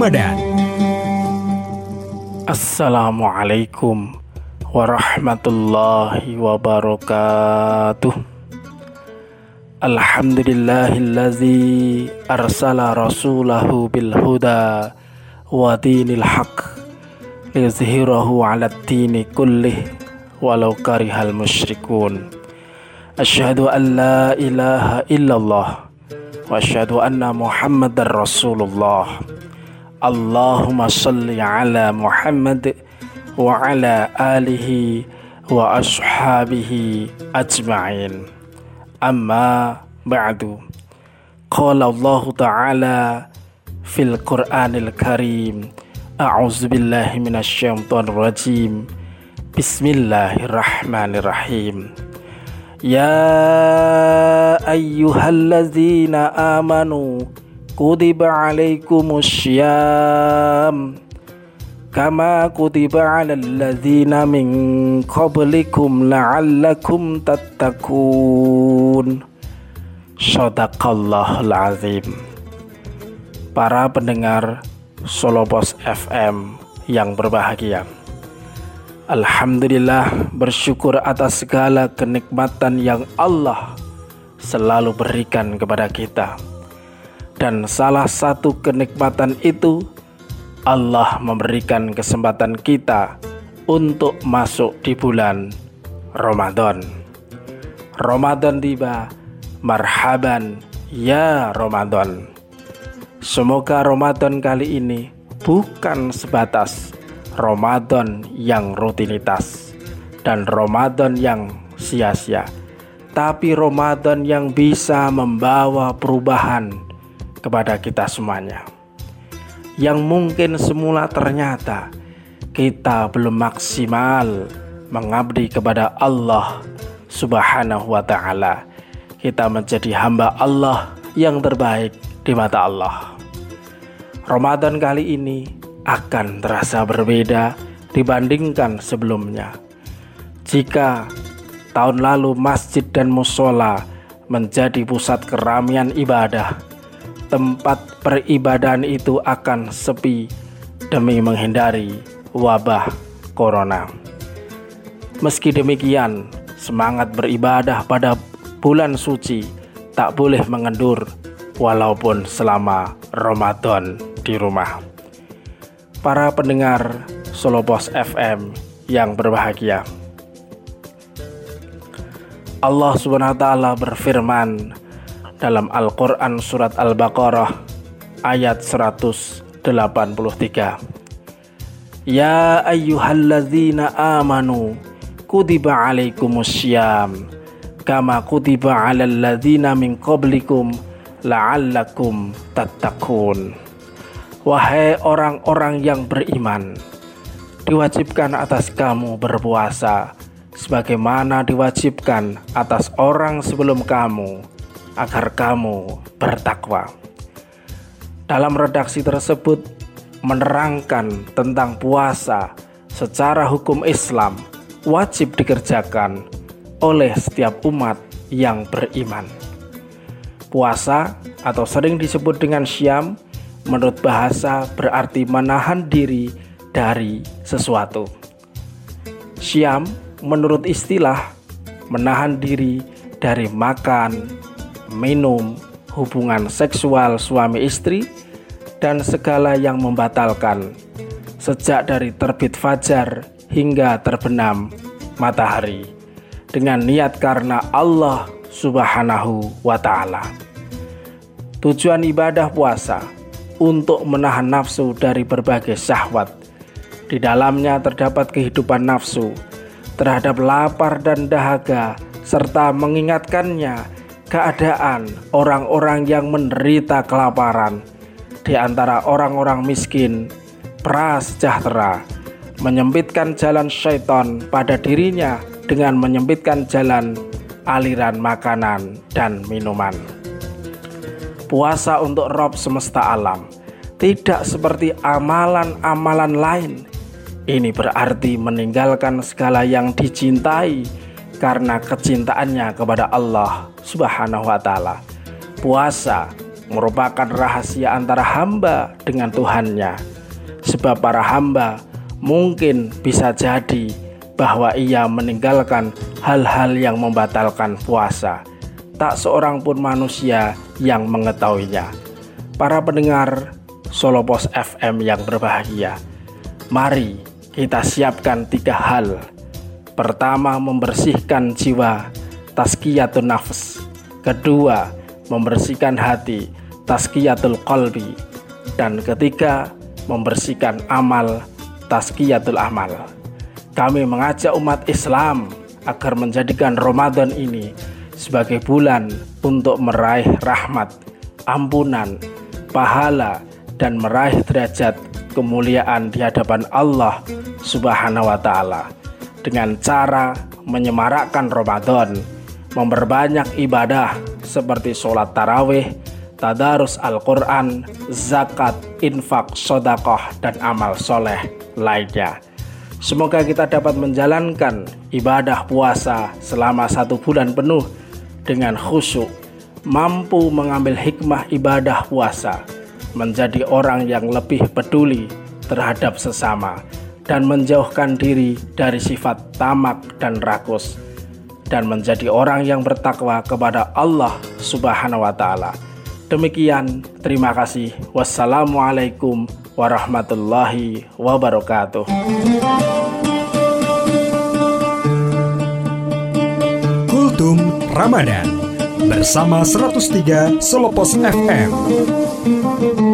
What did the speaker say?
Ramadhan. Assalamualaikum warahmatullahi wabarakatuh. Alhamdulillahillazi arsala rasulahu bil huda wa dinil haq liyuzhirahu 'alad dini kullih walau karihal musyrikun. Asyhadu an la ilaha illallah wa asyhadu anna Muhammadar Rasulullah. Allahumma shalli ala Muhammad wa ala alihi wa ashabihi ajma'in. Amma ba'du. Qala Allah ta'ala fil Qur'anil Karim. A'udzu billahi minasy syaithanir rajim. Bismillahirrahmanirrahim. Ya ayyuhallazina amanu kutiba alaikumussyam kama kutiba alallazina min qablikum la'allakum tattaqun. Shadaqallahul azim. Para pendengar Solopos FM yang berbahagia, alhamdulillah, bersyukur atas segala kenikmatan yang Allah selalu berikan kepada kita. Dan salah satu kenikmatan itu, Allah memberikan kesempatan kita untuk masuk di bulan Ramadan. Ramadan tiba, marhaban ya Ramadan. Semoga Ramadan kali ini bukan sebatas Ramadan yang rutinitas dan Ramadan yang sia-sia, tapi Ramadan yang bisa membawa perubahan kepada kita semuanya, yang mungkin semula ternyata kita belum maksimal mengabdi kepada Allah Subhanahu wa ta'ala. Kita menjadi hamba Allah yang terbaik di mata Allah. Ramadan kali ini akan terasa berbeda dibandingkan sebelumnya. Jika tahun lalu masjid dan mushola menjadi pusat keramaian ibadah, tempat peribadahan itu akan sepi demi menghindari wabah corona. Meski demikian, semangat beribadah pada bulan suci tak boleh mengendur walaupun selama Ramadan di rumah. Para pendengar Solopos FM yang berbahagia, Allah SWT berfirman dalam Al-Quran surat Al-Baqarah ayat 183. Ya ayyuhallazina amanu kutiba alaikumussyam kama kutiba alallazina min qablikum la'allakum tattaqun. Wahai orang-orang yang beriman, diwajibkan atas kamu berpuasa sebagaimana diwajibkan atas orang sebelum kamu, agar kamu bertakwa. Dalam redaksi tersebut menerangkan tentang puasa secara hukum Islam wajib dikerjakan oleh setiap umat yang beriman. Puasa atau sering disebut dengan syam menurut bahasa berarti menahan diri dari sesuatu. Syam menurut istilah menahan diri dari makan, minum, hubungan seksual suami istri, dan segala yang membatalkan sejak dari terbit fajar hingga terbenam matahari, dengan niat karena Allah Subhanahu wa ta'ala. Tujuan ibadah puasa untuk menahan nafsu dari berbagai syahwat. Di dalamnya terdapat kehidupan nafsu terhadap lapar dan dahaga, serta mengingatkannya keadaan orang-orang yang menderita kelaparan, di antara orang-orang miskin, prasejahtera, menyempitkan jalan syaitan pada dirinya dengan menyempitkan jalan aliran makanan dan minuman. Puasa untuk Rabb semesta alam, tidak seperti amalan-amalan lain. Ini berarti meninggalkan segala yang dicintai karena kecintaannya kepada Allah Subhanahu wa ta'ala. Puasa merupakan rahasia antara hamba dengan Tuhannya. Sebab para hamba mungkin bisa jadi bahwa ia meninggalkan hal-hal yang membatalkan puasa. Tak seorang pun manusia yang mengetahuinya. Para pendengar Solopos FM yang berbahagia, mari kita siapkan 3 hal. Pertama, membersihkan jiwa, tazkiyatun nafs. Kedua, membersihkan hati, tazkiyatul qalbi. Dan ketiga, membersihkan amal, tazkiyatul amal. Kami mengajak umat Islam agar menjadikan Ramadan ini sebagai bulan untuk meraih rahmat, ampunan, pahala, dan meraih derajat kemuliaan di hadapan Allah Subhanahu wa Ta'ala dengan cara menyemarakkan Ramadan, memperbanyak ibadah seperti sholat tarawih, tadarus Al-Quran, zakat, infak, sodakoh, dan amal soleh lainnya. Semoga kita dapat menjalankan ibadah puasa selama 1 bulan penuh dengan khusyuk, mampu mengambil hikmah ibadah puasa, menjadi orang yang lebih peduli terhadap sesama, dan menjauhkan diri dari sifat tamak dan rakus, dan menjadi orang yang bertakwa kepada Allah Subhanahu wa Ta'ala. Demikian, terima kasih. Wassalamualaikum warahmatullahi wabarakatuh. Kultum Ramadhan bersama 103 Solopos FM.